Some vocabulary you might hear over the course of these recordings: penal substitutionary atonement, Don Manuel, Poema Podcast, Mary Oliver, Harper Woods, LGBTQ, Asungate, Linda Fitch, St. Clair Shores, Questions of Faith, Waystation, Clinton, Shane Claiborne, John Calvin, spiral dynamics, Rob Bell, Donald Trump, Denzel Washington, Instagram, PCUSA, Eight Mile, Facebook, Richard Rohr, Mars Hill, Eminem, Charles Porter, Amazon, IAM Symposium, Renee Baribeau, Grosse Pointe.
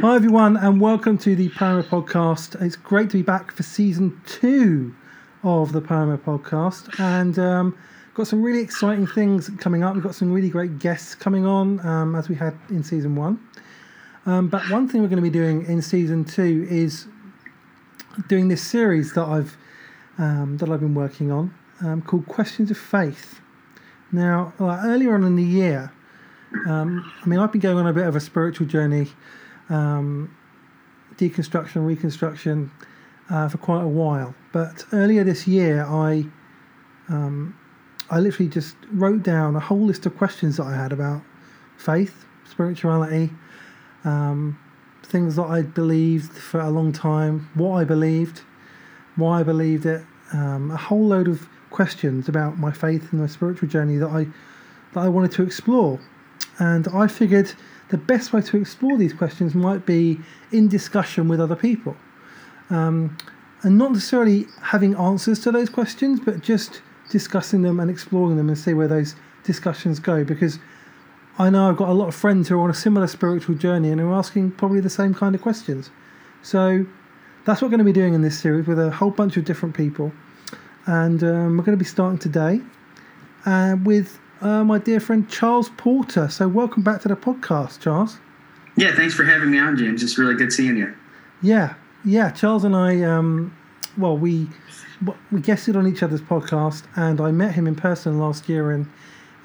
Hi everyone, and welcome to the Poema Podcast. It's great to be back for season 2 of the Poema Podcast, and got some really exciting things coming up. We've got some really great guests coming on, as we had in season 1. But one thing we're going to be doing in season 2 is doing this series that I've been working on, called Questions of Faith. Now, earlier on in the year, I've been going on a bit of a spiritual journey, deconstruction, reconstruction, for quite a while. But earlier this year, I literally just wrote down a whole list of questions that I had about faith, spirituality, things that I believed for a long time, what I believed, why I believed it, a whole load of questions about my faith and my spiritual journey that I wanted to explore. And I figured the best way to explore these questions might be in discussion with other people, and not necessarily having answers to those questions, but just discussing them and exploring them and see where those discussions go, because I know I've got a lot of friends who are on a similar spiritual journey and are asking probably the same kind of questions. So that's what we're going to be doing in this series with a whole bunch of different people. And we're going to be starting today with my dear friend Charles Porter. So welcome back to the podcast, Charles. Yeah, thanks for having me on, James. It's really good seeing you. Yeah. Charles and I, we guested on each other's podcast, and I met him in person last year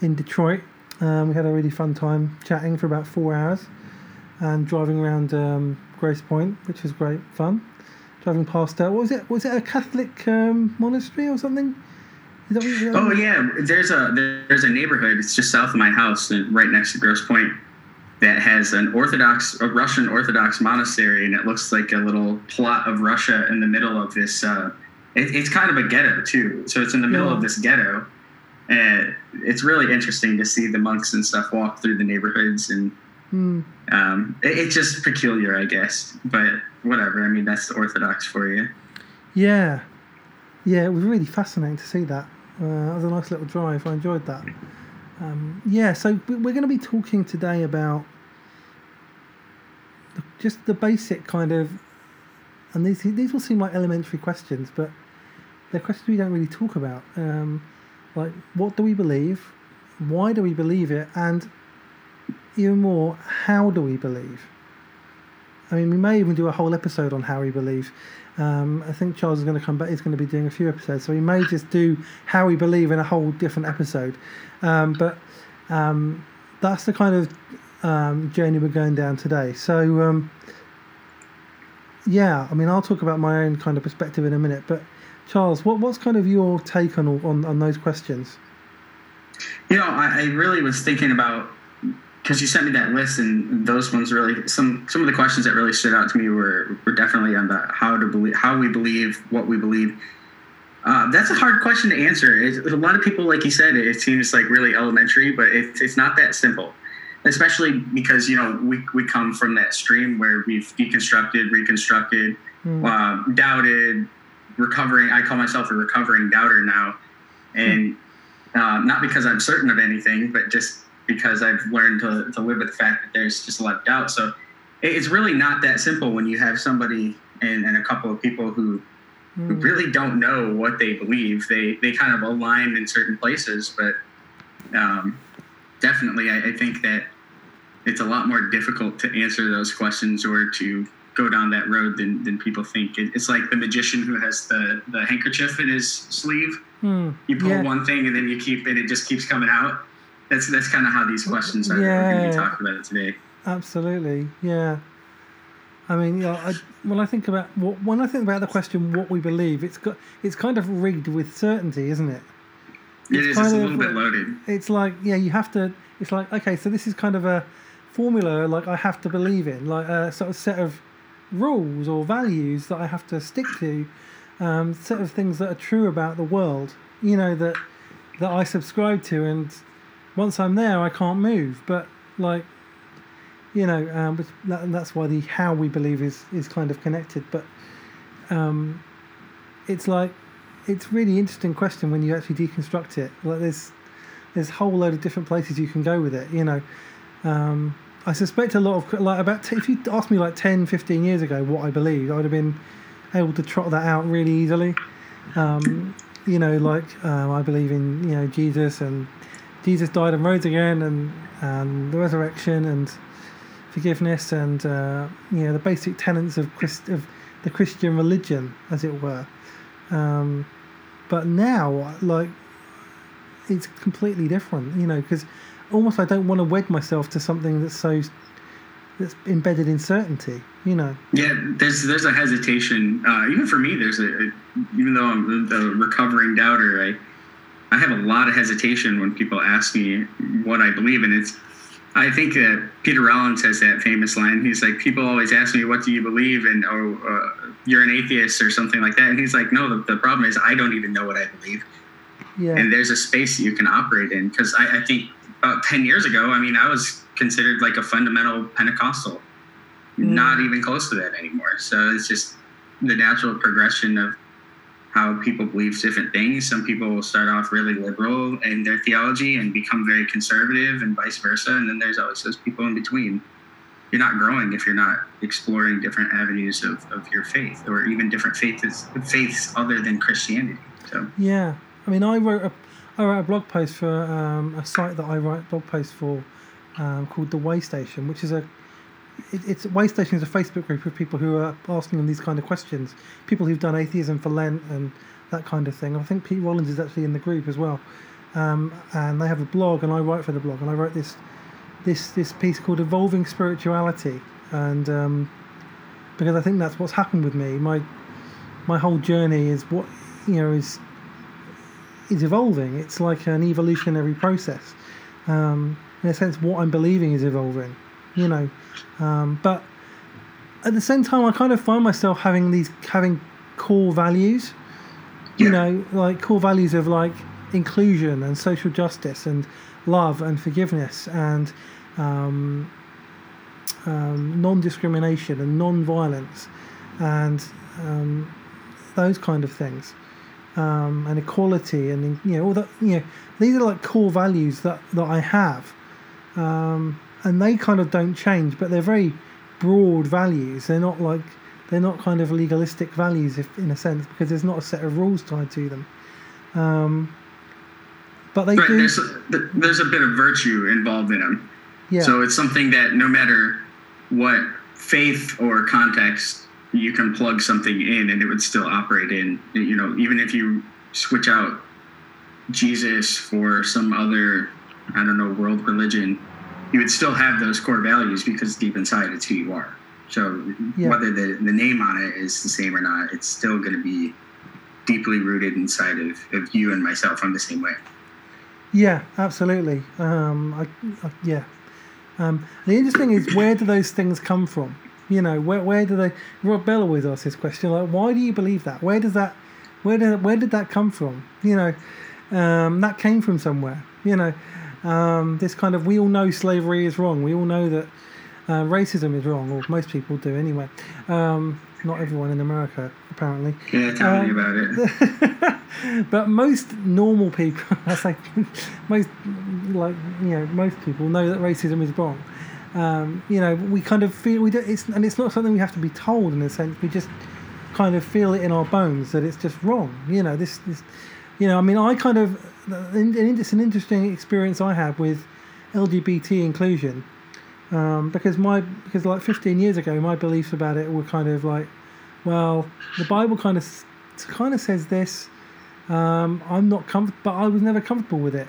in Detroit. We had a really fun time chatting for about 4 hours and driving around Grosse Pointe, which was great fun. Driving past, was it a Catholic monastery or something? Oh yeah, there's a neighborhood. It's just south of my house, right next to Grosse Pointe, that has a Russian Orthodox monastery, and it looks like a little plot of Russia in the middle of this. It's kind of a ghetto too, so it's in the middle of this ghetto, and it's really interesting to see the monks and stuff walk through the neighborhoods, and it's just peculiar, I guess. But whatever, I mean, that's the Orthodox for you. Yeah, it was really fascinating to see that. That was a nice little drive. I enjoyed that. So we're going to be talking today about just the basic kind of, and these will seem like elementary questions, but they're questions we don't really talk about. Like, what do we believe? Why do we believe it? And even more, how do we believe? I mean, we may even do a whole episode on how we believe. I think Charles is going to come back. He's going to be doing a few episodes, so we may just do how we believe in a whole different episode. But that's the kind of journey we're going down today. So, I'll talk about my own kind of perspective in a minute. But Charles, what's kind of your take on those questions? You know, I really was thinking about, because you sent me that list, and those ones really, some of the questions that really stood out to me were definitely on the how we believe, what we believe. That's a hard question to answer. A lot of people, like you said, it seems like really elementary, but it's not that simple, especially because, you know, we come from that stream where we've deconstructed, reconstructed, doubted, recovering. I call myself a recovering doubter now, and not because I'm certain of anything, but just because I've learned to live with the fact that there's just a lot of doubt. So it's really not that simple when you have somebody and a couple of people who really don't know what they believe. They kind of align in certain places, but definitely I think that it's a lot more difficult to answer those questions or to go down that road than people think. It's like the magician who has the handkerchief in his sleeve. You pull one thing and then it just keeps coming out. That's kind of how these questions are going to be talking about today. Absolutely, yeah. I mean, when I think about the question what we believe, it's kind of rigged with certainty, isn't it? It's a little bit loaded. It's like you have to. It's like, okay, so this is kind of a formula like I have to believe in, like a sort of set of rules or values that I have to stick to, set of things that are true about the world, you know, that I subscribe to and. Once I'm there, I can't move. But that's why the how we believe is kind of connected. But it's really interesting question when you actually deconstruct it. Like there's a whole load of different places you can go with it. You know, I suspect a lot of, like, about, if you'd asked me like 10, 15 years ago what I believed, I would have been able to trot that out really easily. I believe in, Jesus, and Jesus died and rose again, and the resurrection and forgiveness, and, the basic tenets of the Christian religion, as it were. But now, like, it's completely different, because almost I don't want to wed myself to something that's embedded in certainty, Yeah, there's a hesitation. Even for me, there's even though I'm a recovering doubter, I have a lot of hesitation when people ask me what I believe in. I think that Peter Rollins has that famous line. He's like, people always ask me, what do you believe in? Oh, you're an atheist or something like that. And he's like, no, the problem is I don't even know what I believe. Yeah. And there's a space that you can operate in. Because I think about 10 years ago, I was considered like a fundamental Pentecostal, not even close to that anymore. So it's just the natural progression of how people believe different things. Some people will start off really liberal in their theology and become very conservative, and vice versa. And then there's always those people in between. You're not growing if you're not exploring different avenues of your faith, or even different faiths other than Christianity. So yeah. I wrote a blog post for a site that I write blog posts for called the Waystation, which is Waystation is a Facebook group of people who are asking them these kind of questions, people who've done atheism for Lent and that kind of thing. I think Pete Rollins is actually in the group as well, and they have a blog, and I write for the blog, and I wrote this piece called "Evolving Spirituality," and because I think that's what's happened with me. My whole journey is is evolving. It's like an evolutionary process. In a sense, what I'm believing is evolving, but at the same time, I kind of find myself having core values, like core values of like inclusion and social justice and love and forgiveness and non-discrimination and non-violence and those kind of things. And equality, and all that. These are like core values that I have, and they kind of don't change, but they're very broad values. They're not kind of legalistic values, if in a sense, because there's not a set of rules tied to them. But they do. There's a bit of virtue involved in them. Yeah. So it's something that no matter what faith or context, you can plug something in and it would still operate in, even if you switch out Jesus for some other, world religion, you would still have those core values because deep inside it's who you are. So whether the name on it is the same or not, it's still going to be deeply rooted inside of you and myself. I'm the same way. Yeah, absolutely. The interesting is, where do those things come from? Where do they? Rob Bell always asks this question, like, why do you believe that? Where did that come from? That came from somewhere. This kind of, we all know slavery is wrong. We all know that racism is wrong, or most people do anyway. Not everyone in America, apparently. Yeah, tell me about it. But most normal people, most people know that racism is wrong. We kind of feel and it's not something we have to be told, in a sense. We just kind of feel it in our bones that it's just wrong. It's an interesting experience I had with LGBT inclusion, because like 15 years ago, my beliefs about it were kind of like, well, the Bible kind of says this. I'm not comfortable, but I was never comfortable with it.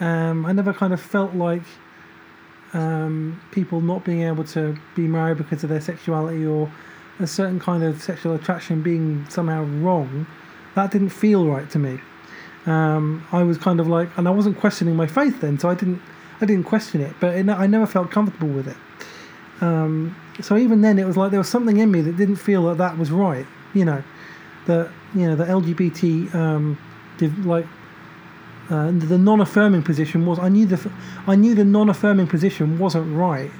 I never kind of felt like. People not being able to be married because of their sexuality, or a certain kind of sexual attraction being somehow wrong, that didn't feel right to me. I was kind of like, and I wasn't questioning my faith then, so I didn't question it, but I never felt comfortable with it. So even then, it was like there was something in me that didn't feel that that was right. The LGBT the non-affirming position was. I knew the non-affirming position wasn't right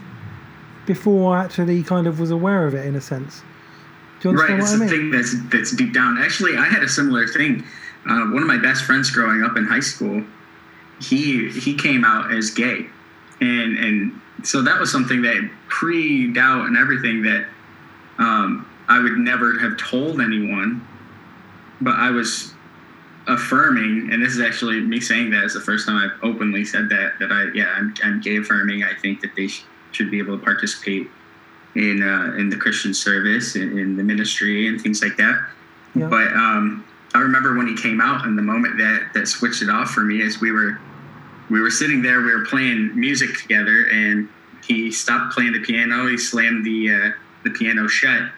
before I actually kind of was aware of it, in a sense. Do you understand what I mean? Right, it's the thing that's deep down. Actually, I had a similar thing. One of my best friends growing up in high school, he came out as gay, and So that was something that pre-doubt and everything that I would never have told anyone, but I was affirming, and this is actually me saying that is the first time I've openly said that I'm gay affirming. I think that they should be able to participate in the Christian service, in the ministry and things like that. Yeah. But I remember when he came out, and the moment that switched it off for me is we were sitting there, we were playing music together, and he stopped playing the piano. He slammed the piano shut.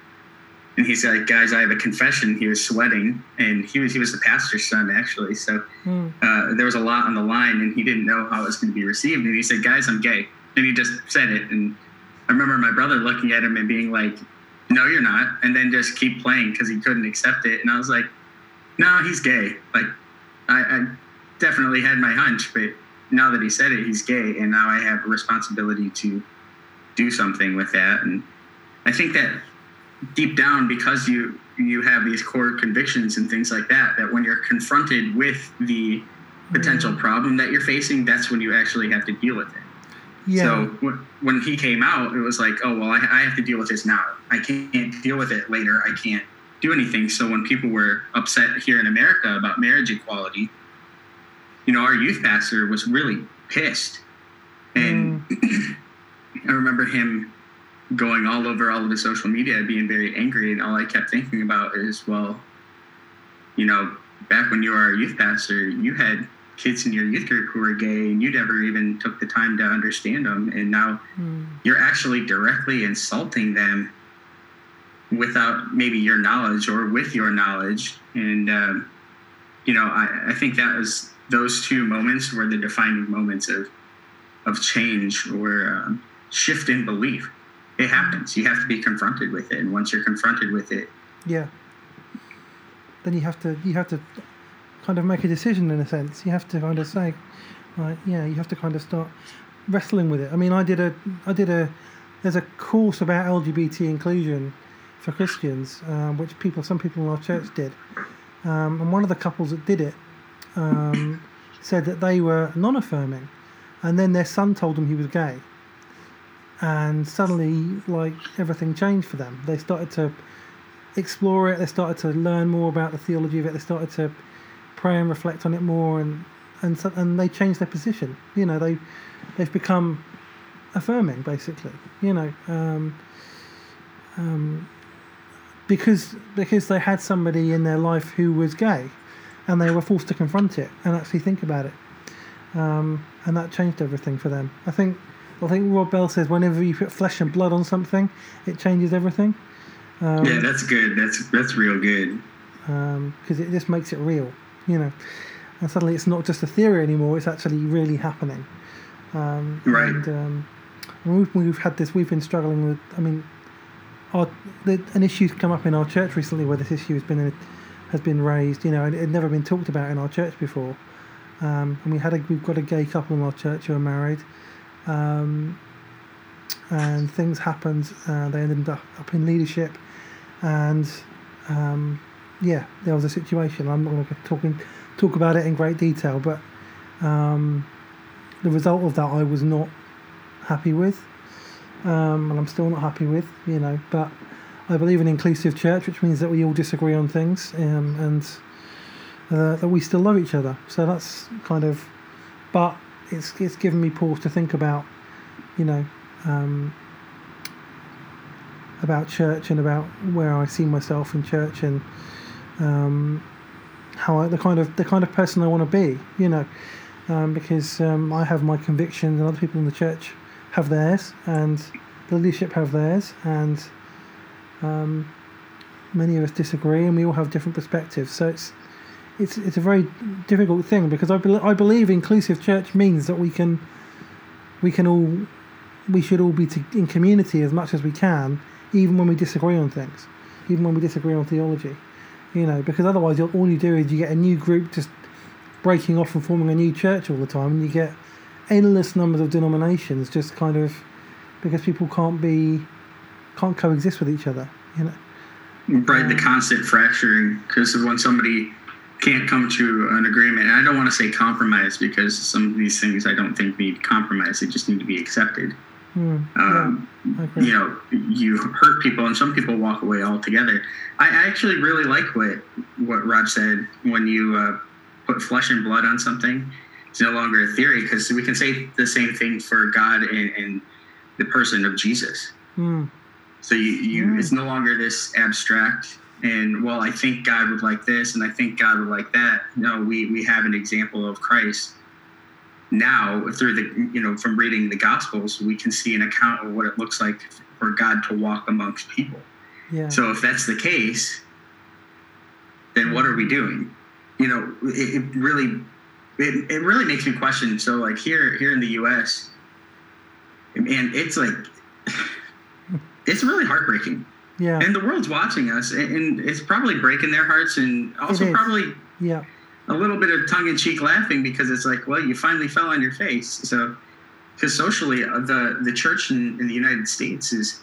And he's like, "Guys, I have a confession." He was sweating, and he was the pastor's son, actually. So there was a lot on the line, and he didn't know how it was going to be received. And he said, "Guys, I'm gay." And he just said it. And I remember my brother looking at him and being like, "No, you're not." And then just keep playing because he couldn't accept it. And I was like, "No, he's gay." Like, I definitely had my hunch, but now that he said it, he's gay. And now I have a responsibility to do something with that. And I think that deep down, because you have these core convictions and things like that when you're confronted with the potential problem that you're facing, that's when you actually have to deal with it. Yeah. So when he came out, it was like, oh, well, I have to deal with this now. I can't deal with it later. I can't do anything. So when people were upset here in America about marriage equality, you know, our youth pastor was really pissed. And I remember him going all over all of his social media, being very angry, and all I kept thinking about is, well, you know, back when you were a youth pastor, you had kids in your youth group who were gay, and you never even took the time to understand them, and now you're actually directly insulting them without maybe your knowledge or with your knowledge. And you know, I think that was, those two moments were the defining moments of change or shift in belief. It happens. You have to be confronted with it, and once you're confronted with it, yeah, then you have to kind of make a decision, in a sense. You have to kind of say, right, yeah, you have to kind of start wrestling with it. I mean, there's a course about LGBT inclusion for Christians, which some people in our church did, and one of the couples that did it said that they were non-affirming, and then their son told them he was gay. And suddenly, like, everything changed for them. They started to explore it. They started to learn more about the theology of it. They started to pray and reflect on it more, and they changed their position. You know, they've become affirming, basically. You know, because they had somebody in their life who was gay, and they were forced to confront it and actually think about it, and that changed everything for them. I think Rob Bell says whenever you put flesh and blood on something, it changes everything. Yeah, that's good. That's real good. Because it just makes it real, you know. And suddenly it's not just a theory anymore. It's actually really happening. Right. And we've had this. We've been struggling with. I mean, an issue's come up in our church recently where this issue has been raised. You know, and it had never been talked about in our church before. And we've got a gay couple in our church who are married. And things happened. They ended up in leadership, and there was a situation. I'm not going to talk about it in great detail, but the result of that I was not happy with, and I'm still not happy with. You know, but I believe in an inclusive church, which means that we all disagree on things, and that we still love each other. So that's kind of, but. It's given me pause to think about, you know, about church and about where I see myself in church, and how the kind of person I want to be, you know, because I have my convictions, and other people in the church have theirs, and the leadership have theirs, and many of us disagree, and we all have different perspectives. So it's a very difficult thing, because I believe inclusive church means that we should all be in community as much as we can, even when we disagree on things, even when we disagree on theology, you know, because otherwise all you do is you get a new group just breaking off and forming a new church all the time, and you get endless numbers of denominations just kind of because people can't coexist with each other, you know. Right, the constant fracturing, because when somebody can't come to an agreement, and I don't want to say compromise, because some of these things I don't think need compromise, they just need to be accepted. Okay. You know, you hurt people, and some people walk away altogether. I actually really like what Rob said. When you put flesh and blood on something, it's no longer a theory, because we can say the same thing for God and the person of Jesus. So you it's no longer this abstract and, well, I think God would like this and I think God would like that. No, we have an example of Christ. Now, through the, you know, from reading the Gospels, we can see an account of what it looks like for God to walk amongst people. Yeah. So if that's the case, then what are we doing? You know, it really makes me question. So like here in the U.S., man, it's like, it's really heartbreaking. Yeah. And the world's watching us, and it's probably breaking their hearts, and also probably a little bit of tongue-in-cheek laughing, because it's like, well, you finally fell on your face. So, because socially, the church in the United States is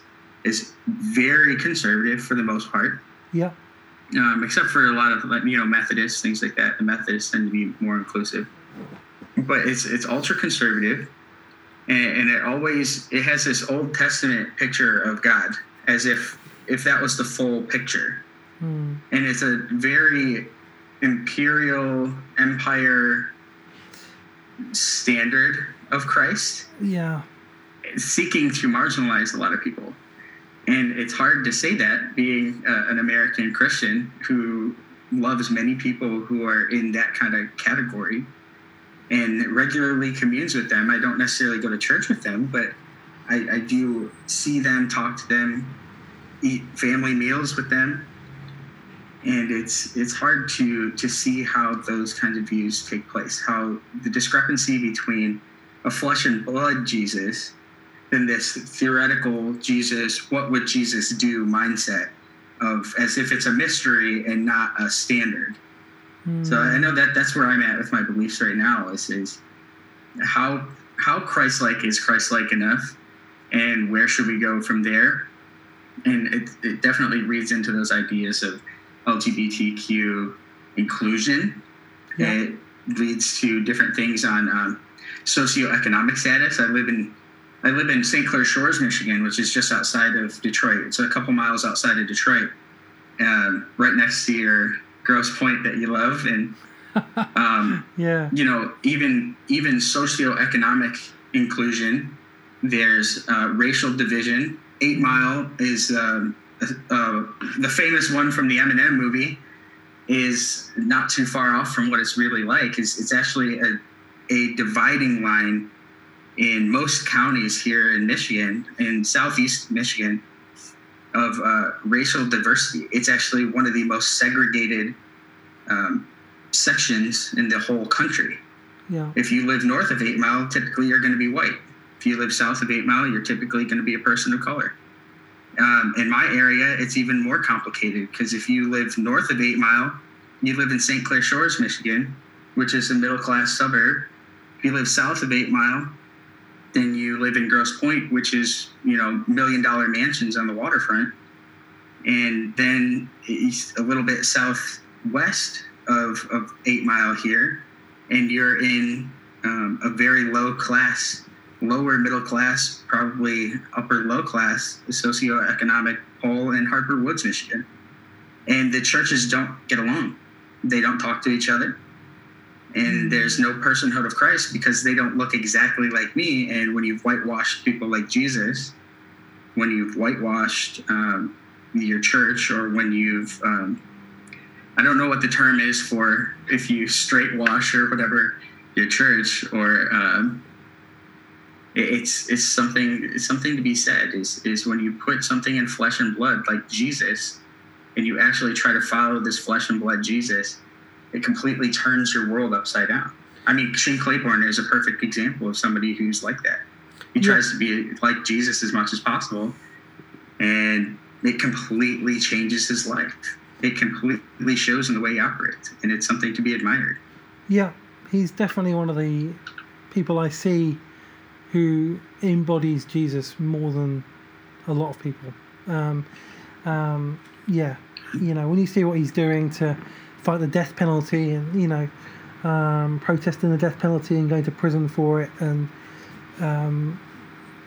very conservative for the most part. Yeah. Except for a lot of, you know, Methodists, things like that. The Methodists tend to be more inclusive, but it's ultra conservative, and it has this Old Testament picture of God, as if that was the full picture. And it's a very imperial empire standard of Christ. Yeah. Seeking to marginalize a lot of people. And it's hard to say that, being an American Christian who loves many people who are in that kind of category and regularly communes with them. I don't necessarily go to church with them, but I do see them, talk to them, eat family meals with them. And it's hard to see how those kinds of views take place, how the discrepancy between a flesh and blood Jesus and this theoretical Jesus, what would Jesus do mindset of, as if it's a mystery and not a standard. So I know that's where I'm at with my beliefs right now is how Christ-like is Christ-like enough, and where should we go from there? And it definitely reads into those ideas of LGBTQ inclusion. Yeah. It leads to different things on socioeconomic status. I live in St. Clair Shores, Michigan, which is just outside of Detroit. It's a couple miles outside of Detroit, right next to your Grosse Pointe that you love. And you know, even socioeconomic inclusion. There's racial division. 8 Mile is. The famous one from the Eminem movie is not too far off from what it's really like. It's actually a dividing line in most counties here in Michigan, in southeast Michigan, of racial diversity. It's actually one of the most segregated sections in the whole country. Yeah. If you live north of 8 Mile, typically you're going to be white. If you live south of 8 Mile, you're typically going to be a person of color. In my area, it's even more complicated, because if you live north of 8 Mile, you live in St. Clair Shores, Michigan, which is a middle-class suburb. If you live south of 8 Mile, then you live in Grosse Pointe, which is, you know, million-dollar mansions on the waterfront. And then a little bit southwest of 8 Mile here, and you're in a very low-class, lower middle class, probably upper low class, socioeconomic pole in Harper Woods, Michigan. And the churches don't get along. They don't talk to each other. And there's no personhood of Christ, because they don't look exactly like me. And when you've whitewashed people like Jesus, when you've whitewashed your church, or when you've, I don't know what the term is for if you straight wash or whatever your church, or, It's something to be said is when you put something in flesh and blood like Jesus, and you actually try to follow this flesh and blood Jesus, it completely turns your world upside down. I mean, Shane Claiborne is a perfect example of somebody who's like that. He tries to be like Jesus as much as possible, and it completely changes his life. It completely shows in the way he operates, and it's something to be admired. Yeah, he's definitely one of the people I see who embodies Jesus more than a lot of people. You know, when you see what he's doing to fight the death penalty, and, you know, protesting the death penalty and going to prison for it, and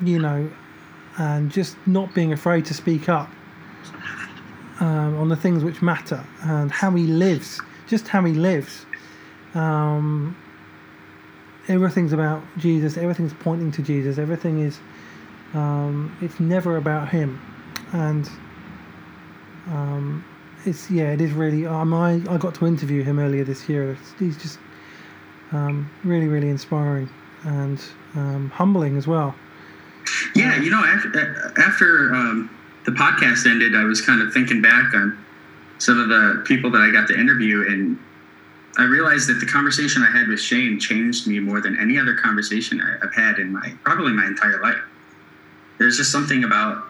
you know, and just not being afraid to speak up on the things which matter, and how he lives, just how he lives. Everything's about Jesus, everything's pointing to Jesus, everything is, it's never about him. And it is really, I got to interview him earlier this year. He's just really, really inspiring and humbling as well. Yeah, you know, after the podcast ended, I was kind of thinking back on some of the people that I got to interview, and I realized that the conversation I had with Shane changed me more than any other conversation I've had in probably my entire life. There's just something about,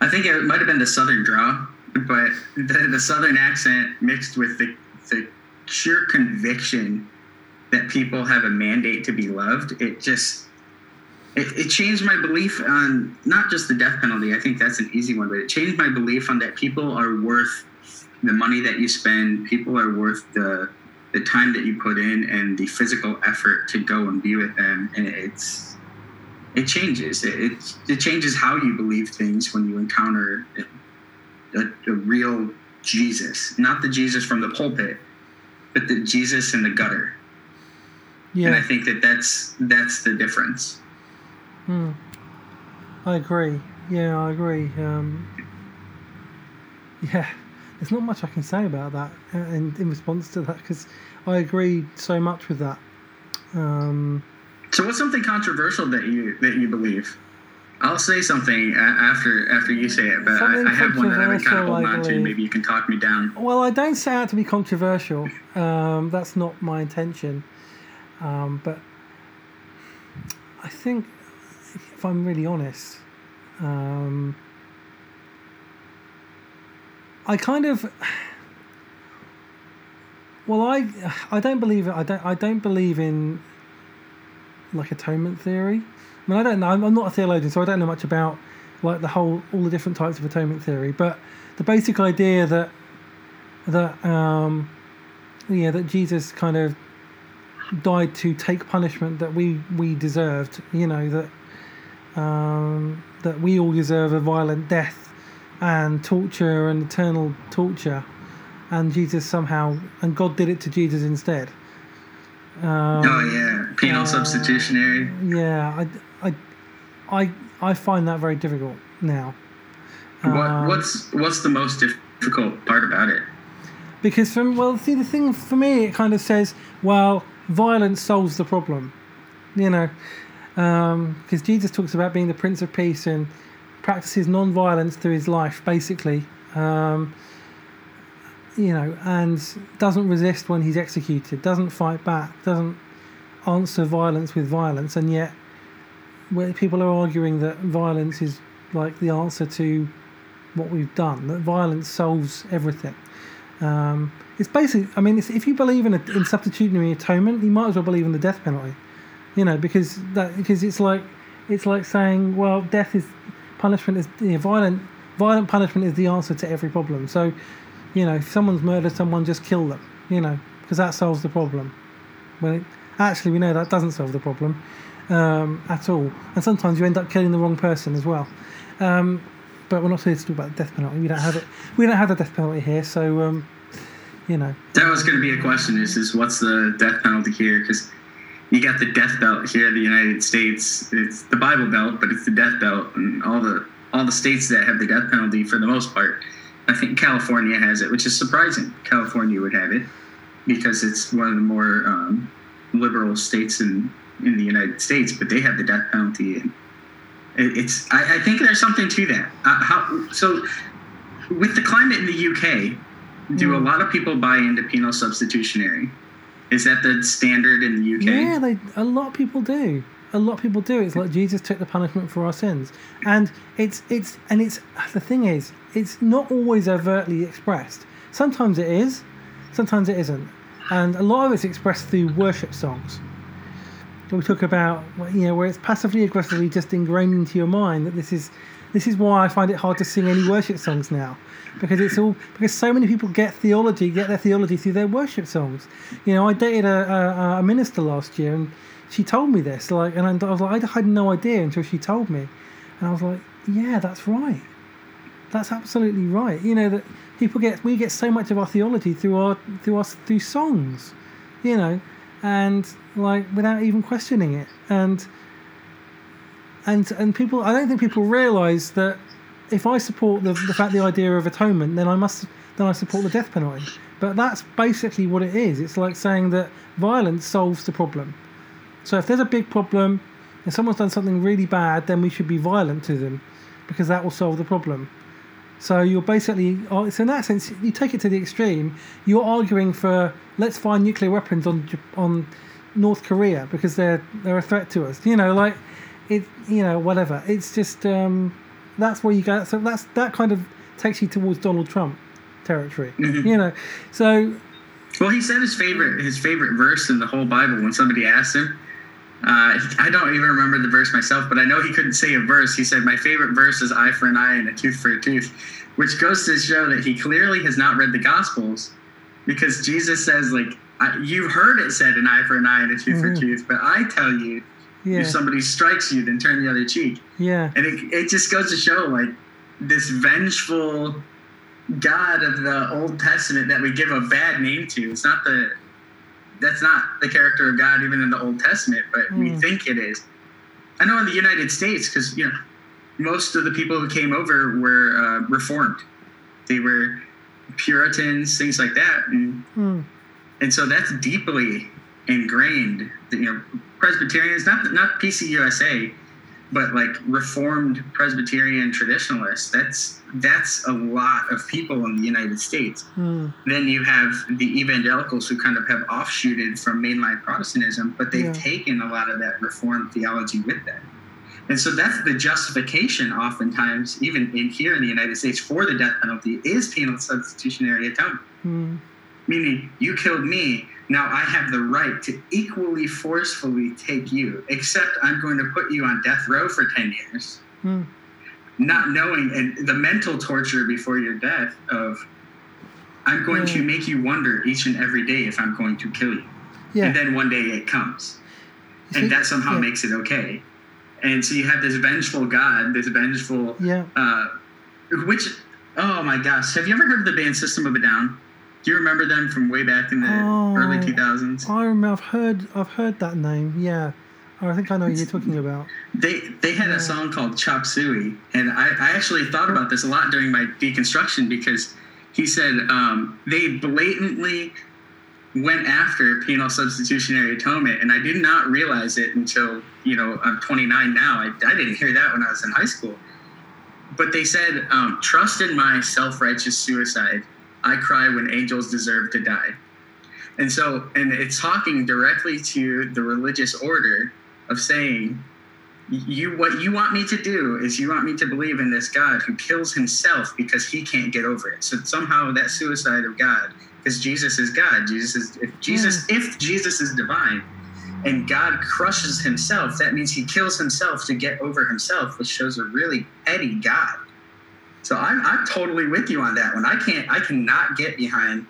I think it might have been the Southern draw, but the Southern accent mixed with the sheer conviction that people have a mandate to be loved, it changed my belief on not just the death penalty. I think that's an easy one, but it changed my belief on that people are worth the money that you spend. People are worth the time that you put in and the physical effort to go and be with them. And it changes. It changes how you believe things when you encounter a real Jesus, not the Jesus from the pulpit, but the Jesus in the gutter. Yeah. And I think that's the difference. Mm. I agree. Yeah, I agree. There's not much I can say about that in response to that, because I agree so much with that. So what's something controversial that you believe? I'll say something after you say it, but I have one that I've been kind of holding on to. Maybe you can talk me down. Well, I don't set out to be controversial. That's not my intention. But I think, if I'm really honest, I don't believe in like atonement theory. I mean, I don't know. I'm not a theologian, so I don't know much about like all the different types of atonement theory. But the basic idea that Jesus kind of died to take punishment that we deserved. You know, that. That we all deserve a violent death and torture and eternal torture, and God did it to Jesus instead. Penal substitutionary. Yeah, I find that very difficult now. What's the most difficult part about it? Because the thing for me, it kind of says, well, violence solves the problem, you know. Because Jesus talks about being the Prince of Peace and practices non-violence through his life, basically, you know, and doesn't resist when he's executed, doesn't fight back, doesn't answer violence with violence, and yet where people are arguing that violence is like the answer to what we've done, that violence solves everything. It's basically, I mean, if you believe in substitutionary atonement, you might as well believe in the death penalty. You know, because it's like saying, well, violent punishment is the answer to every problem. So, you know, if someone's murdered someone, just kill them. You know, because that solves the problem. Well, actually, we know that doesn't solve the problem at all. And sometimes you end up killing the wrong person as well. But we're not here to talk about the death penalty. We don't have it. We don't have the death penalty here. So, you know, that was going to be a question. Is what's the death penalty here? Because you got the death belt here in the United States. It's the Bible Belt, but it's the death belt, and all the states that have the death penalty for the most part. I think California has it, which is surprising. California would have it because it's one of the more liberal states in the United States, but they have the death penalty, and it's. I think there's something to that. So with the climate in the UK, do a lot of people buy into penal substitutionary? Is that the standard in the UK? Yeah, a lot of people do. A lot of people do. It's like Jesus took the punishment for our sins, and it's the thing is, it's not always overtly expressed. Sometimes it is, sometimes it isn't, and a lot of it's expressed through worship songs. We talk about, you know, where it's passively aggressively just ingrained into your mind that this is why I find it hard to sing any worship songs now, because so many people get their theology through their worship songs. You know, I dated a minister last year, and she told me this, and I was like, I had no idea until she told me. And I was like, yeah, that's right. That's absolutely right. You know, that people get, we get so much of our theology through songs, you know, and like without even questioning it. And people, I don't think people realise that if I support the idea of atonement, then I support the death penalty. But that's basically what it is. It's like saying that violence solves the problem. So if there's a big problem and someone's done something really bad, then we should be violent to them because that will solve the problem. So you're basically, so in that sense, you take it to the extreme. You're arguing for, let's fire nuclear weapons on North Korea because they're a threat to us. You know, like it, you know, whatever. It's just that's where you go. So that kind of takes you towards Donald Trump territory. Mm-hmm. You know, so. Well, he said his favorite verse in the whole Bible when somebody asked him. I don't even remember the verse myself, but I know he couldn't say a verse. He said, my favorite verse is eye for an eye and a tooth for a tooth, which goes to show that he clearly has not read the Gospels, because Jesus says, like, you've heard it said an eye for an eye and a tooth for a tooth, but I tell you, if somebody strikes you, then turn the other cheek. Yeah. And it just goes to show, like, this vengeful God of the Old Testament that we give a bad name to. It's not the... That's not the character of God even in the Old Testament, but we think it is. I know in the United States, because, you know, most of the people who came over were Reformed. They were Puritans, things like that. And so that's deeply ingrained. You know, Presbyterians, not PCUSA, but like Reformed Presbyterian traditionalists. That's a lot of people in the United States. Then you have the evangelicals who kind of have offshooted from mainline Protestantism, but they've taken a lot of that Reformed theology with them. And so that's the justification oftentimes, even in here in the United States, for the death penalty is penal substitutionary atonement. Meaning, you killed me, now I have the right to equally forcefully take you, except I'm going to put you on death row for 10 years. Not knowing, and the mental torture before your death of, I'm going to make you wonder each and every day if I'm going to kill you. And then one day it comes. And that somehow makes it okay. And so you have this vengeful God, this vengeful... which, oh my gosh, have you ever heard of the band System of a Down? Do you remember them from way back in the early 2000s? I remember, I've heard that name, yeah. I think I know what you're talking about. They had a song called Chop Suey, and I actually thought about this a lot during my deconstruction, because he said they blatantly went after penal substitutionary atonement, and I did not realize it until, you know, I'm 29 now. I didn't hear that when I was in high school. But they said, trust in my self-righteous suicide. I cry when angels deserve to die. And so, and it's talking directly to the religious order of saying, what you want me to do is you want me to believe in this God who kills himself because he can't get over it. So somehow that suicide of God, because Jesus is God, if Jesus is divine and God crushes himself, that means he kills himself to get over himself, which shows a really petty God. So I'm totally with you on that one. I cannot get behind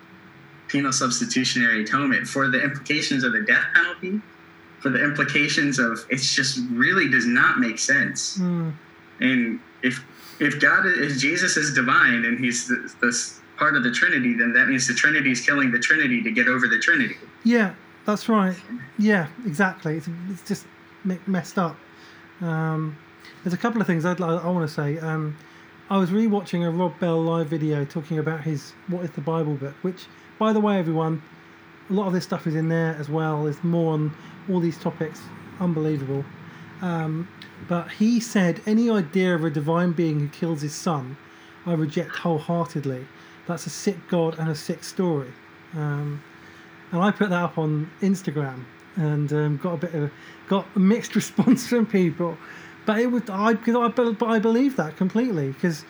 penal substitutionary atonement for the implications of the death penalty, for the implications of, it just really does not make sense. And if Jesus is divine and he's this part of the Trinity, then that means the Trinity is killing the Trinity to get over the Trinity. Yeah, that's right. Yeah, exactly. It's just messed up. There's a couple of things I want to say. I was rewatching a Rob Bell live video talking about his What is the Bible book, which, by the way, everyone, a lot of this stuff is in there as well. There's more on all these topics. Unbelievable. But he said, any idea of a divine being who kills his son, I reject wholeheartedly. That's a sick God and a sick story. And I put that up on Instagram and got a mixed response from people. But it was I believe that completely, because,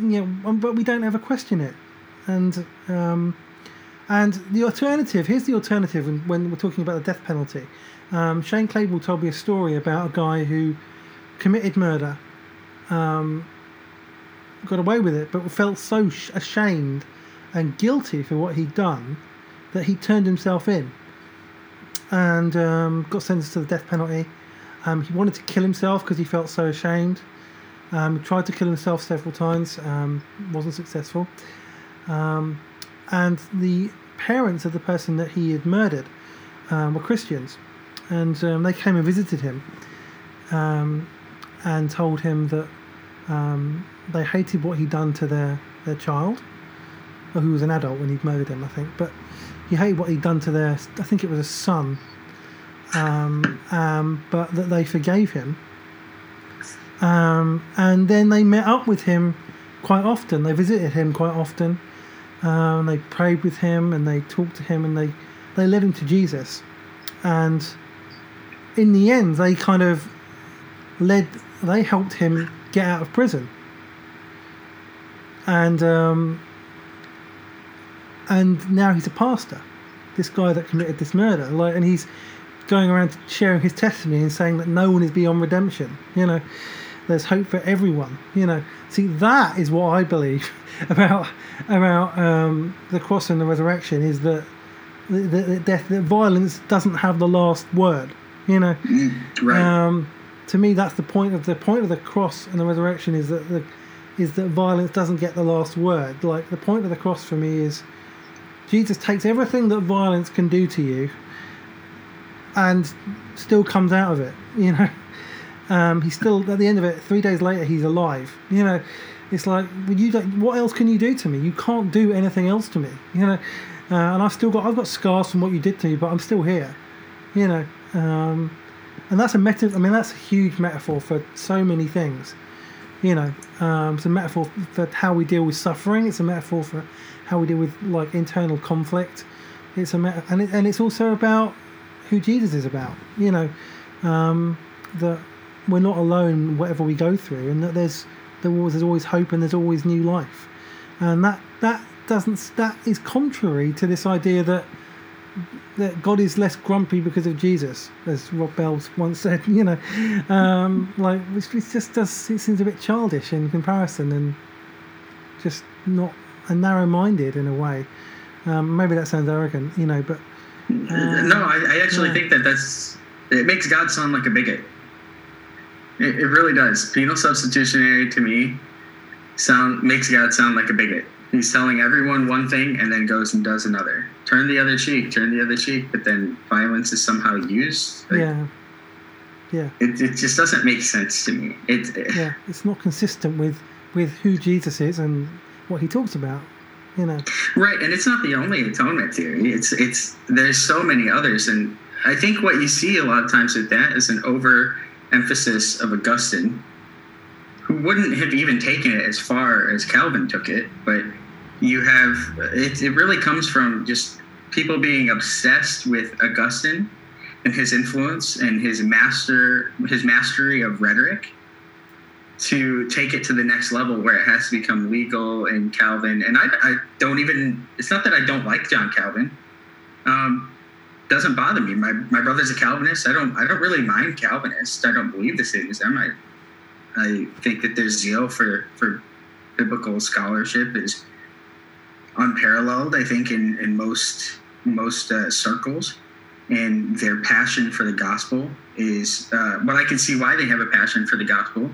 you know, but we don't ever question it. And the alternative, here's the alternative when we're talking about the death penalty. Shane Claiborne told me a story about a guy who committed murder, got away with it, but felt so ashamed and guilty for what he'd done that he turned himself in and got sentenced to the death penalty. He wanted to kill himself because he felt so ashamed. He tried to kill himself several times, wasn't successful. And the parents of the person that he had murdered were Christians. And they came and visited him and told him that they hated what he'd done to their child, who was an adult when he'd murdered him, I think. But he hated what he'd done to their, I think it was a son, but that they forgave him. And then they met up with him quite often. They visited him quite often. They prayed with him and they talked to him and they led him to Jesus. And in the end, they kind of they helped him get out of prison. And now he's a pastor, this guy that committed this murder. And he's going around sharing his testimony and saying that no one is beyond redemption. You know, there's hope for everyone. You know, see, that is what I believe about the cross and the resurrection, is that the violence doesn't have the last word. You know, right. To me, that's the point of the cross and the resurrection, is that violence doesn't get the last word. Like, the point of the cross for me is Jesus takes everything that violence can do to you and still comes out of it. You know, he's still at the end of it. 3 days later, he's alive. You know, it's like, what else can you do to me? You can't do anything else to me. You know, and I've got scars from what you did to me, but I'm still here. You know, and that's a metaphor. I mean, that's a huge metaphor for so many things. You know, it's a metaphor for how we deal with suffering. It's a metaphor for how we deal with internal conflict. It's a and it's also about who Jesus is about. You know, that we're not alone, whatever we go through, and that there's always hope and there's always new life. And that is contrary to this idea that God is less grumpy because of Jesus, as Rob Bell once said. You know, it seems a bit childish in comparison, and just not narrow-minded in a way. Maybe that sounds arrogant, you know, but no, I actually think it makes God sound like a bigot. It really does. Penal substitutionary, to me, makes God sound like a bigot. He's telling everyone one thing and then goes and does another. Turn the other cheek, but then violence is somehow used. Yeah. It just doesn't make sense to me. It's not consistent with who Jesus is and what he talks about, you know. Right, and it's not the only atonement theory. It's there's so many others, and I think what you see a lot of times with that is an overemphasis of Augustine, who wouldn't have even taken it as far as Calvin took it, but you have it really comes from just people being obsessed with Augustine and his influence and his mastery of rhetoric, to take it to the next level where it has to become legal. And Calvin, and I don't even, it's not that I don't like John Calvin, doesn't bother me. My brother's a Calvinist. I don't really mind Calvinists. I don't believe the same as them. I think that their zeal for biblical scholarship is unparalleled, I think, in most circles. And their passion for the gospel is, well, I can see why they have a passion for the gospel,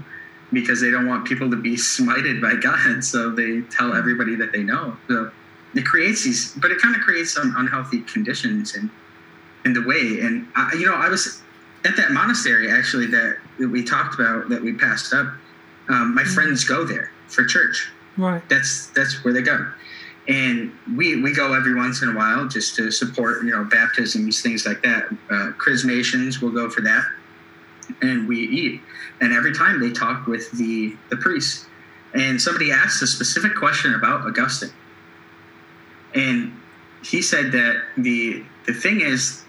because they don't want people to be smited by God, so they tell everybody that they know. So it creates these, but it kind of creates some unhealthy conditions in the way. And, I was at that monastery, actually, that we talked about, that we passed up. My friends go there for church. Right. That's where they go. And we go every once in a while just to support, baptisms, things like that. Chrismations, we'll go for that. And we eat. And every time they talk with the priest. And somebody asked a specific question about Augustine. And he said that the thing is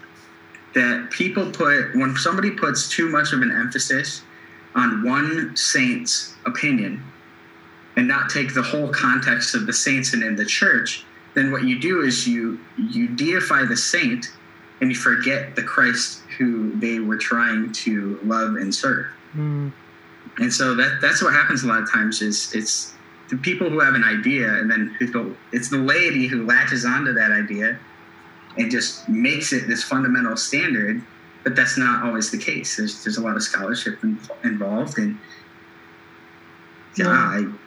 that when somebody puts too much of an emphasis on one saint's opinion and not take the whole context of the saints and in the church, then what you do is you deify the saint and you forget the Christ who they were trying to love and serve. Mm. And so that's what happens a lot of times, is it's the people who have an idea, and then it's the laity who latches onto that idea and just makes it this fundamental standard. But that's not always the case. There's a lot of scholarship involved, and I'm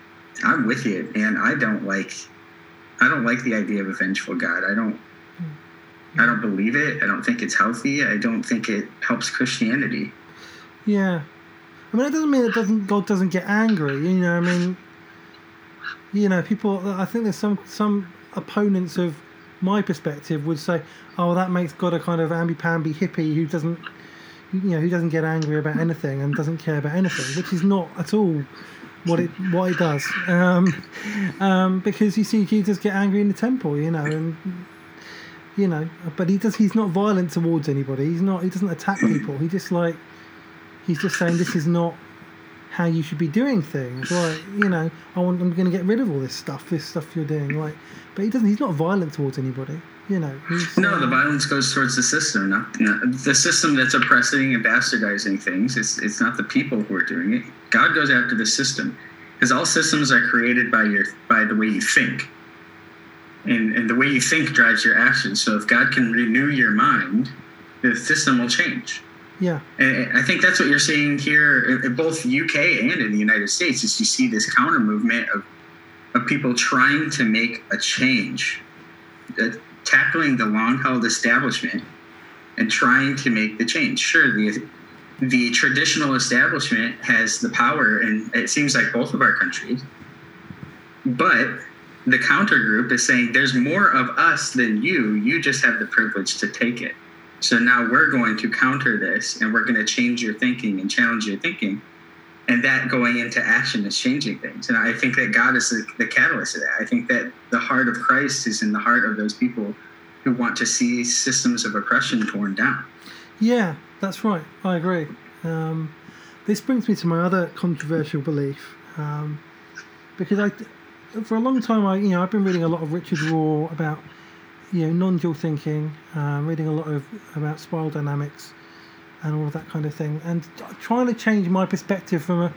with you, and I don't like the idea of a vengeful God. I don't believe it. I don't think it's healthy. I don't think it helps Christianity. Yeah. I mean, it doesn't mean God doesn't get angry. You know, I mean, you know, people, I think there's some opponents of my perspective would say, oh, that makes God a kind of amby-pamby hippie who doesn't get angry about anything and doesn't care about anything, which is not at all what it does. Because you see Jesus get angry in the temple, you know, and... You know, but he does. He's not violent towards anybody. He's not. He doesn't attack people. He just he's just saying this is not how you should be doing things. Like, you know, I'm going to get rid of all this stuff you're doing. Like, but he doesn't. He's not violent towards anybody. You know. No, the violence goes towards the system, not the system that's oppressing and bastardizing things. It's not the people who are doing it. God goes after the system, because all systems are created by the way you think. And the way you think drives your actions. So if God can renew your mind, the system will change. Yeah. And I think that's what you're seeing here in both UK and in the United States, is you see this counter movement of people trying to make a change, tackling the long-held establishment and trying to make the change. Sure, the traditional establishment has the power, and it seems like both of our countries, but... The counter group is saying there's more of us than you. You just have the privilege to take it. So now we're going to counter this, and we're going to change your thinking and challenge your thinking. And that going into action is changing things. And I think that God is the catalyst of that. I think that the heart of Christ is in the heart of those people who want to see systems of oppression torn down. Yeah, that's right. I agree. This brings me to my other controversial belief, because for a long time, I've been reading a lot of Richard Rohr about, non-dual thinking, reading a lot about spiral dynamics and all of that kind of thing, and trying to change my perspective from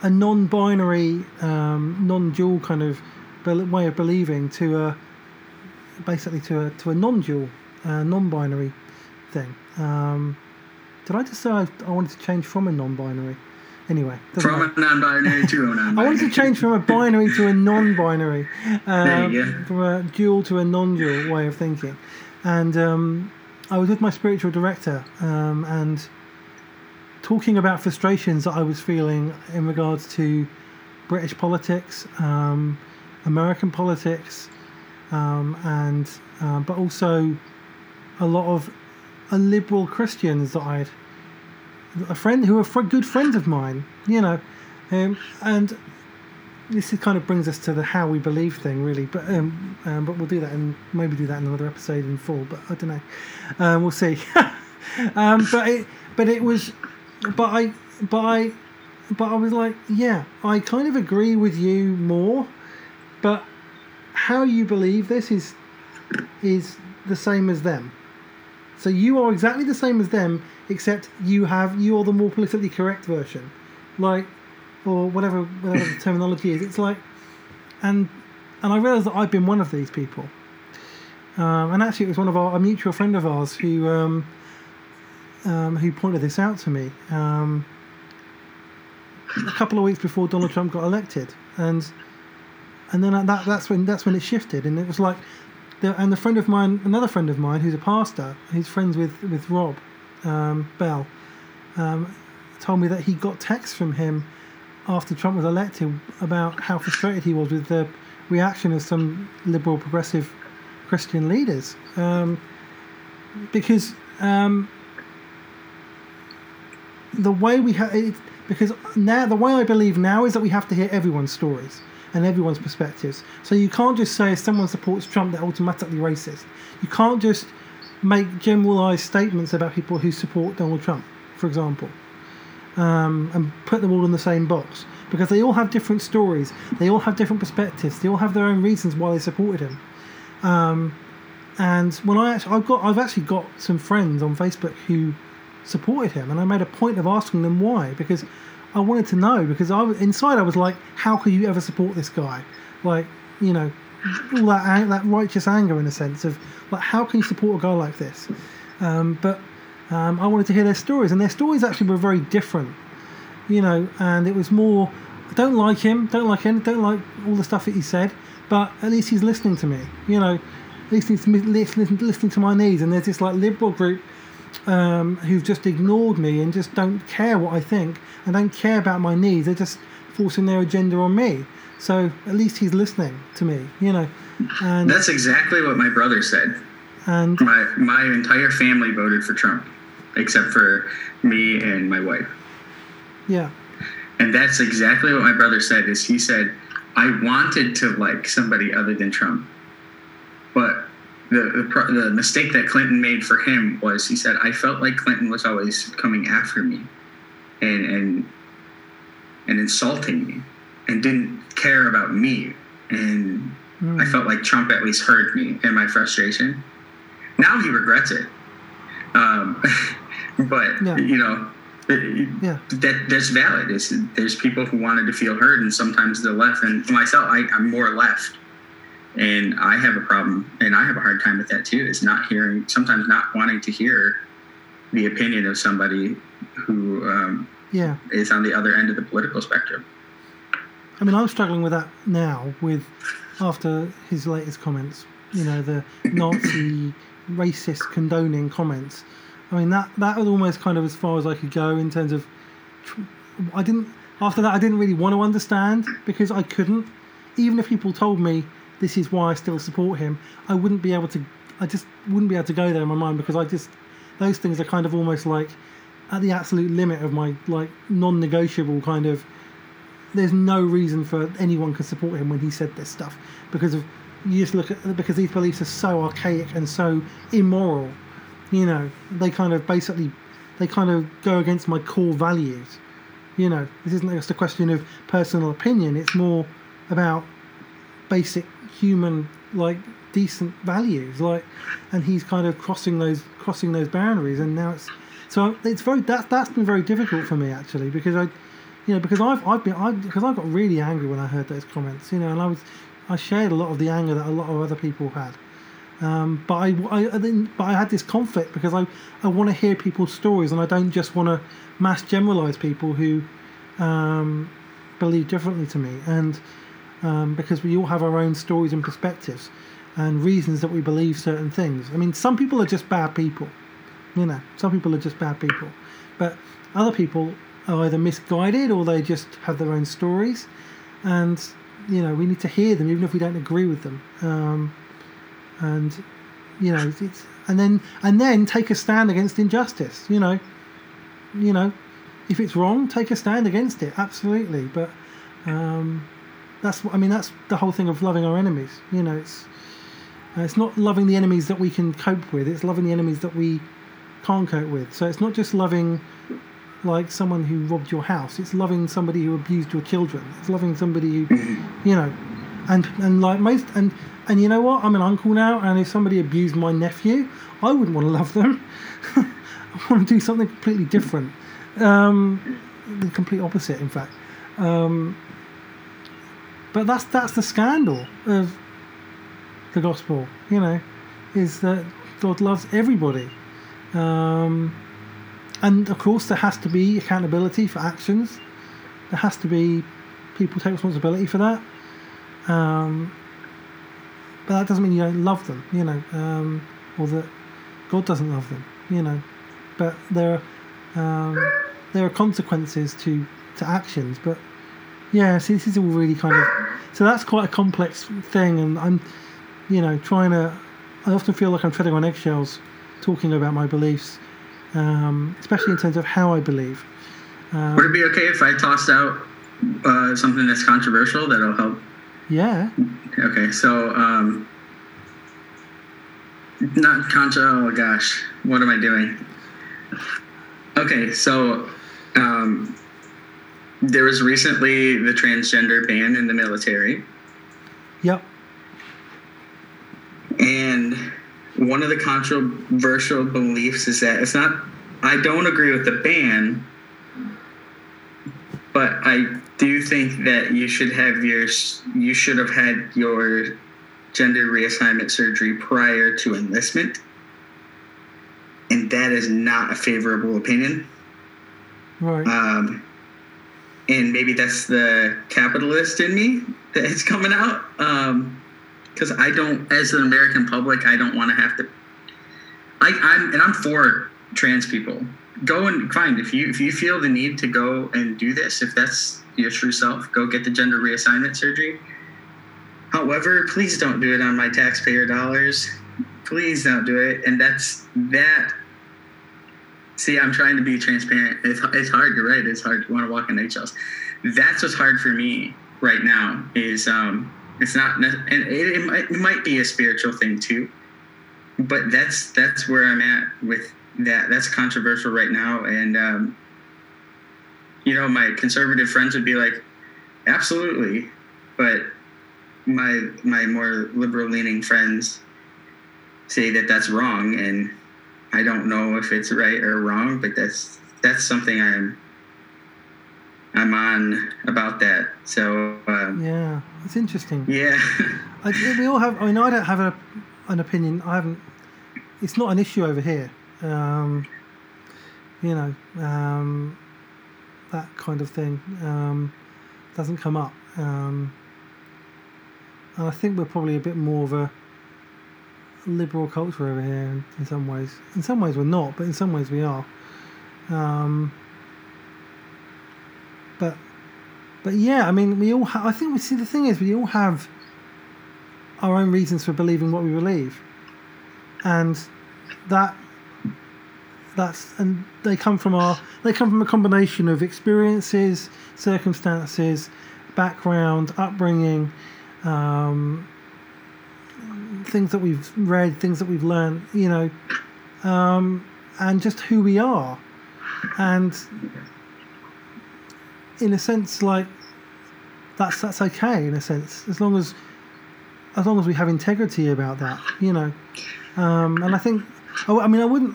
a non-binary, non-dual kind of way of believing to a non-dual, non-binary thing. Did I just say I wanted to change from a non-binary? Anyway, from a non-binary to a non-binary. I wanted to change from a binary to a non-binary, from a dual to a non-dual way of thinking. And I was with my spiritual director and talking about frustrations that I was feeling in regards to British politics, American politics, but also a lot of liberal Christians that I'd a friend who are good friends of mine, and this kind of brings us to the how we believe thing, really. But but we'll do that, and maybe do that in another episode in full. But I don't know, we'll see. But I was like, yeah, I kind of agree with you more, but how you believe this is the same as them. So you are exactly the same as them, except you're the more politically correct version, or whatever the terminology is. It's like, and I realised that I've been one of these people. And actually, it was a mutual friend of ours who pointed this out to me a couple of weeks before Donald Trump got elected, and then that's when it shifted, and it was like. And another friend of mine who's a pastor, who's friends with Rob Bell, told me that he got texts from him after Trump was elected about how frustrated he was with the reaction of some liberal, progressive Christian leaders. Because the way the way I believe now is that we have to hear everyone's stories. And everyone's perspectives. So you can't just say if someone supports Trump, they're automatically racist. You can't just make generalised statements about people who support Donald Trump, for example, and put them all in the same box, because they all have different stories, they all have different perspectives, they all have their own reasons why they supported him. And when I've actually got some friends on Facebook who supported him, and I made a point of asking them why, because I wanted to know, because I was like, how could you ever support this guy? Like, you know, all that righteous anger, in a sense of, like, how can you support a guy like this? I wanted to hear their stories, and their stories actually were very different, and it was more don't like him, don't like him, don't like all the stuff that he said, but at least he's listening to me, you know, listening to my needs. And there's this like liberal group who've just ignored me and just don't care what I think and don't care about my needs. They're just forcing their agenda on me. So at least he's listening to me, you know. And that's exactly what my brother said. And my entire family voted for Trump, except for me and my wife. Yeah. And that's exactly what my brother said, is he said, I wanted to like somebody other than Trump. But the mistake that Clinton made for him was, he said, I felt like Clinton was always coming after me and insulting me and didn't care about me. And I felt like Trump at least heard me and my frustration. Now he regrets it. But, yeah. You know, that's valid. There's people who wanted to feel heard, and sometimes the left, and myself, I'm more left, and I have a problem, and I have a hard time with that too, is not hearing, sometimes not wanting to hear the opinion of somebody who is on the other end of the political spectrum. I mean, I'm struggling with that now, with after his latest comments, you know, the Nazi racist condoning comments. I mean, that was almost kind of as far as I could go in terms of, after that, I didn't really want to understand, because I couldn't. Even if people told me this is why I still support him, I just wouldn't be able to go there in my mind, because those things are kind of almost like at the absolute limit of my like non-negotiable kind of, there's no reason for anyone can support him when he said this stuff, because these beliefs are so archaic and so immoral. You know, they kind of go against my core values. You know, this isn't just a question of personal opinion. It's more about basic human, like, decent values. Like, and he's kind of crossing those boundaries. And now that's been very difficult for me actually, because I've got really angry when I heard those comments. You know, and I shared a lot of the anger that a lot of other people had. But I had this conflict because I want to hear people's stories, and I don't just want to mass generalize people who believe differently to me, and because we all have our own stories and perspectives and reasons that we believe certain things. I mean, some people are just bad people, you know. Some people are just bad people, but other people are either misguided or they just have their own stories, and you know, we need to hear them even if we don't agree with them. And you know, and then take a stand against injustice. You know, if it's wrong, take a stand against it. Absolutely, but that's the whole thing of loving our enemies. You know, it's not loving the enemies that we can cope with. It's loving the enemies that we can't cope with. So it's not just loving like someone who robbed your house. It's loving somebody who abused your children. It's loving somebody who, you know, and like most and. And you know what? I'm an uncle now, and if somebody abused my nephew, I wouldn't want to love them. I want to do something completely different. The complete opposite, in fact. But that's the scandal of the gospel, you know, is that God loves everybody. And, of course, there has to be accountability for actions. There has to be people take responsibility for that. But that doesn't mean you don't love them, you know, or that God doesn't love them, you know. But there are consequences to actions. But yeah, see, this is all really kind of, so that's quite a complex thing, and I'm, you know, I often feel like I'm treading on eggshells talking about my beliefs, especially in terms of how I believe. Would it be okay if I tossed out something that's controversial that'll help? Yeah. Okay, so, not contra, oh gosh, what am I doing? Okay, so, there was recently the transgender ban in the military. Yep. And one of the controversial beliefs is that I don't agree with the ban, but I do think that you should have had your gender reassignment surgery prior to enlistment, and that is not a favorable opinion. Right. and maybe that's the capitalist in me that's coming out. Because I don't, as an American public, I don't want to have to. I'm for trans people. Go and find if you feel the need to go and do this. If that's your true self, go get the gender reassignment surgery. However, please don't do it on my taxpayer dollars. Please don't do it. And that's that. See, I'm trying to be transparent. It's hard, you're right. It's hard. You want to walk on eggshells. That's what's hard for me right now is it's not, and it might be a spiritual thing too, but that's where I'm at with that. That's controversial right now. And, my conservative friends would be like, absolutely. But my more liberal leaning friends say that that's wrong. And I don't know if it's right or wrong, but that's something I'm on about that. So yeah, it's interesting. Yeah, we all have. I mean, I don't have an opinion. I haven't. It's not an issue over here. That kind of thing doesn't come up. And I think we're probably a bit more of a liberal culture over here in some ways. In some ways we're not, but in some ways we are. But yeah, I mean, we all. I think we see the thing is we all have our own reasons for believing what we believe, and that's and they come from a combination of experiences, circumstances, background, upbringing. Things that we've read, things that we've learned, and just who we are. And in a sense, like that's okay in a sense, as long as we have integrity about that, and I think, I'm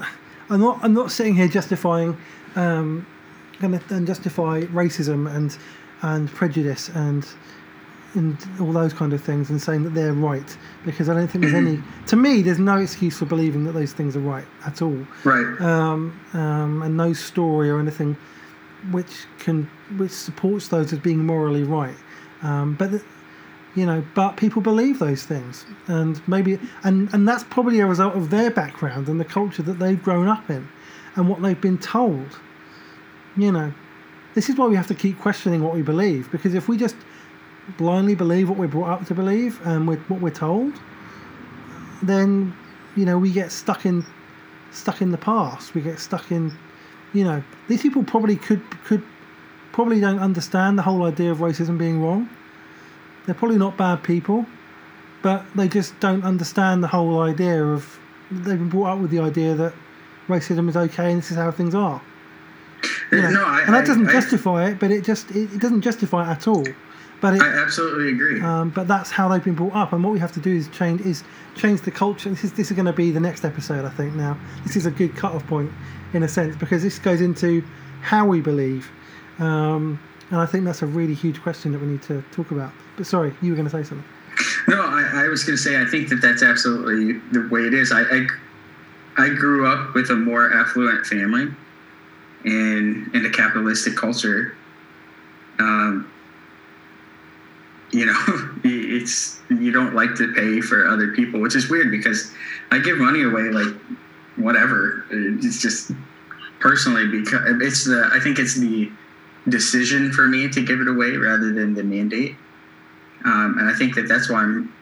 not sitting here justifying, and justify racism and prejudice and all those kind of things and saying that they're right, because I don't think there's any, to me there's no excuse for believing that those things are right at all, right? And no story or anything which supports those as being morally right, but people believe those things, and maybe and that's probably a result of their background and the culture that they've grown up in and what they've been told. This is why we have to keep questioning what we believe, because if we just blindly believe what we're brought up to believe and with what we're told, then we get stuck in the past. We get stuck in these people probably don't understand the whole idea of racism being wrong. They're probably not bad people, but they just don't understand the whole idea of, they've been brought up with the idea that racism is okay and this is how things are. And that doesn't justify it, but it doesn't justify it at all. But I absolutely agree. But that's how they've been brought up, and what we have to do is change the culture. This is going to be the next episode, I think. Now, this is a good cut-off point in a sense, because this goes into how we believe, and I think that's a really huge question that we need to talk about. But sorry, you were going to say something. No, I was going to say I think that's absolutely the way it is. I grew up with a more affluent family and a capitalistic culture. It's, you don't like to pay for other people, which is weird because I give money away like whatever. It's just personally because I think it's the decision for me to give it away rather than the mandate. And I think that's why I'm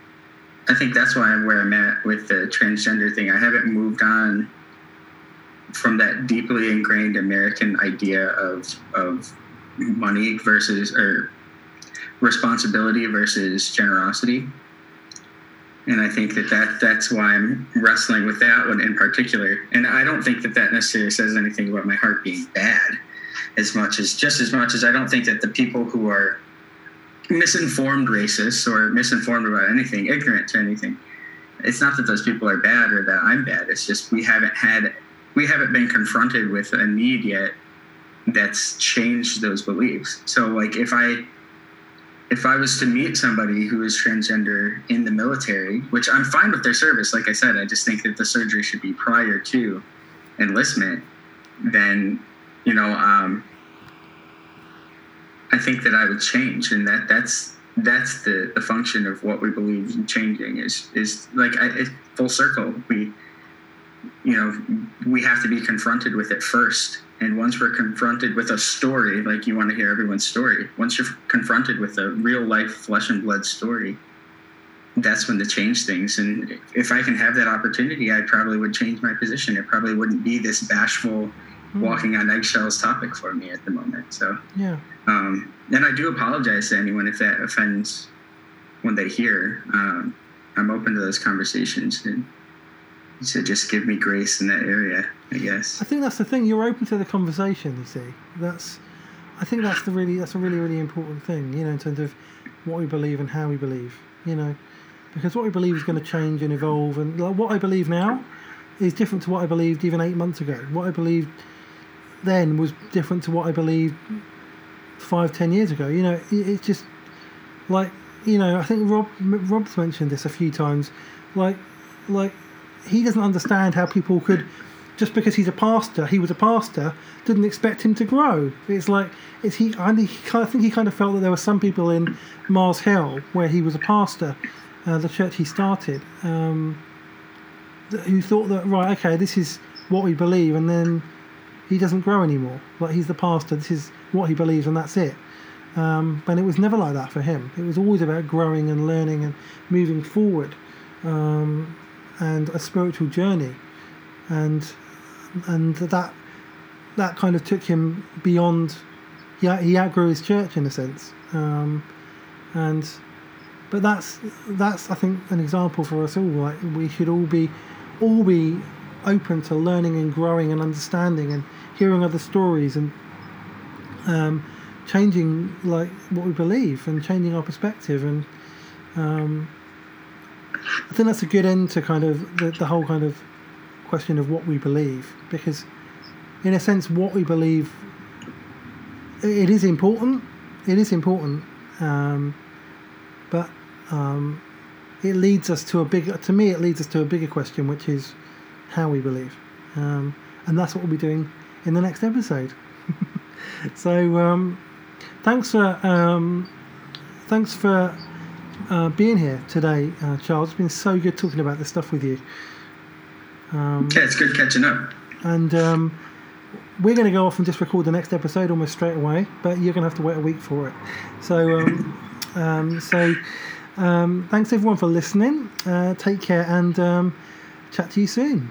where I'm at with the transgender thing. I haven't moved on from that deeply ingrained American idea of money versus or responsibility versus generosity, and I think that's why I'm wrestling with that one in particular. And I don't think that necessarily says anything about my heart being bad, as much as I don't think that the people who are misinformed racists or misinformed about anything, ignorant to anything, it's not that those people are bad or that I'm bad. It's just we haven't been confronted with a need yet that's changed those beliefs. So like if I was to meet somebody who is transgender in the military, which I'm fine with their service, like I said, I just think that the surgery should be prior to enlistment, then, I think that I would change, and that's the function of what we believe in changing is like it's full circle. We have to be confronted with it first. And once we're confronted with a story, like you want to hear everyone's story, once you're confronted with a real life flesh and blood story, that's when to change things. And if I can have that opportunity, I probably would change my position. It probably wouldn't be this bashful, walking on eggshells topic for me at the moment. So, yeah. And I do apologize to anyone if that offends when they hear. I'm open to those conversations, and so just give me grace in that area, I guess. I think that's the thing. You're open to the conversation. You see, that's a really, really important thing. You know, in terms of what we believe and how we believe. You know, because what we believe is going to change and evolve. And like, what I believe now is different to what I believed even 8 months ago. What I believed then was different to what I believed 5-10 years ago. You know, it's just like, you know, I think Rob's mentioned this a few times, like he doesn't understand how people could, just because he was a pastor, didn't expect him to grow. It's like, I think he kind of felt that there were some people in Mars Hill, where he was a pastor, the church he started, who thought that, right, okay, this is what we believe, and then he doesn't grow anymore. Like, he's the pastor, this is what he believes, and that's it. But it was never like that for him. It was always about growing and learning and moving forward, and a spiritual journey, and that kind of took him beyond. He outgrew his church in a sense, but that's I think an example for us all. Like, we should all be open to learning and growing and understanding and hearing other stories and changing like what we believe and changing our perspective. And I think that's a good end to kind of the whole kind of question of what we believe, because in a sense what we believe, it is important, but it leads us to a bigger question, which is how we believe, and that's what we'll be doing in the next episode. So thanks for being here today, Charles. It's been so good talking about this stuff with you. Yeah, it's good catching up. And we're going to go off and just record the next episode almost straight away, but you're going to have to wait a week for it. So thanks everyone for listening. Take care, and chat to you soon.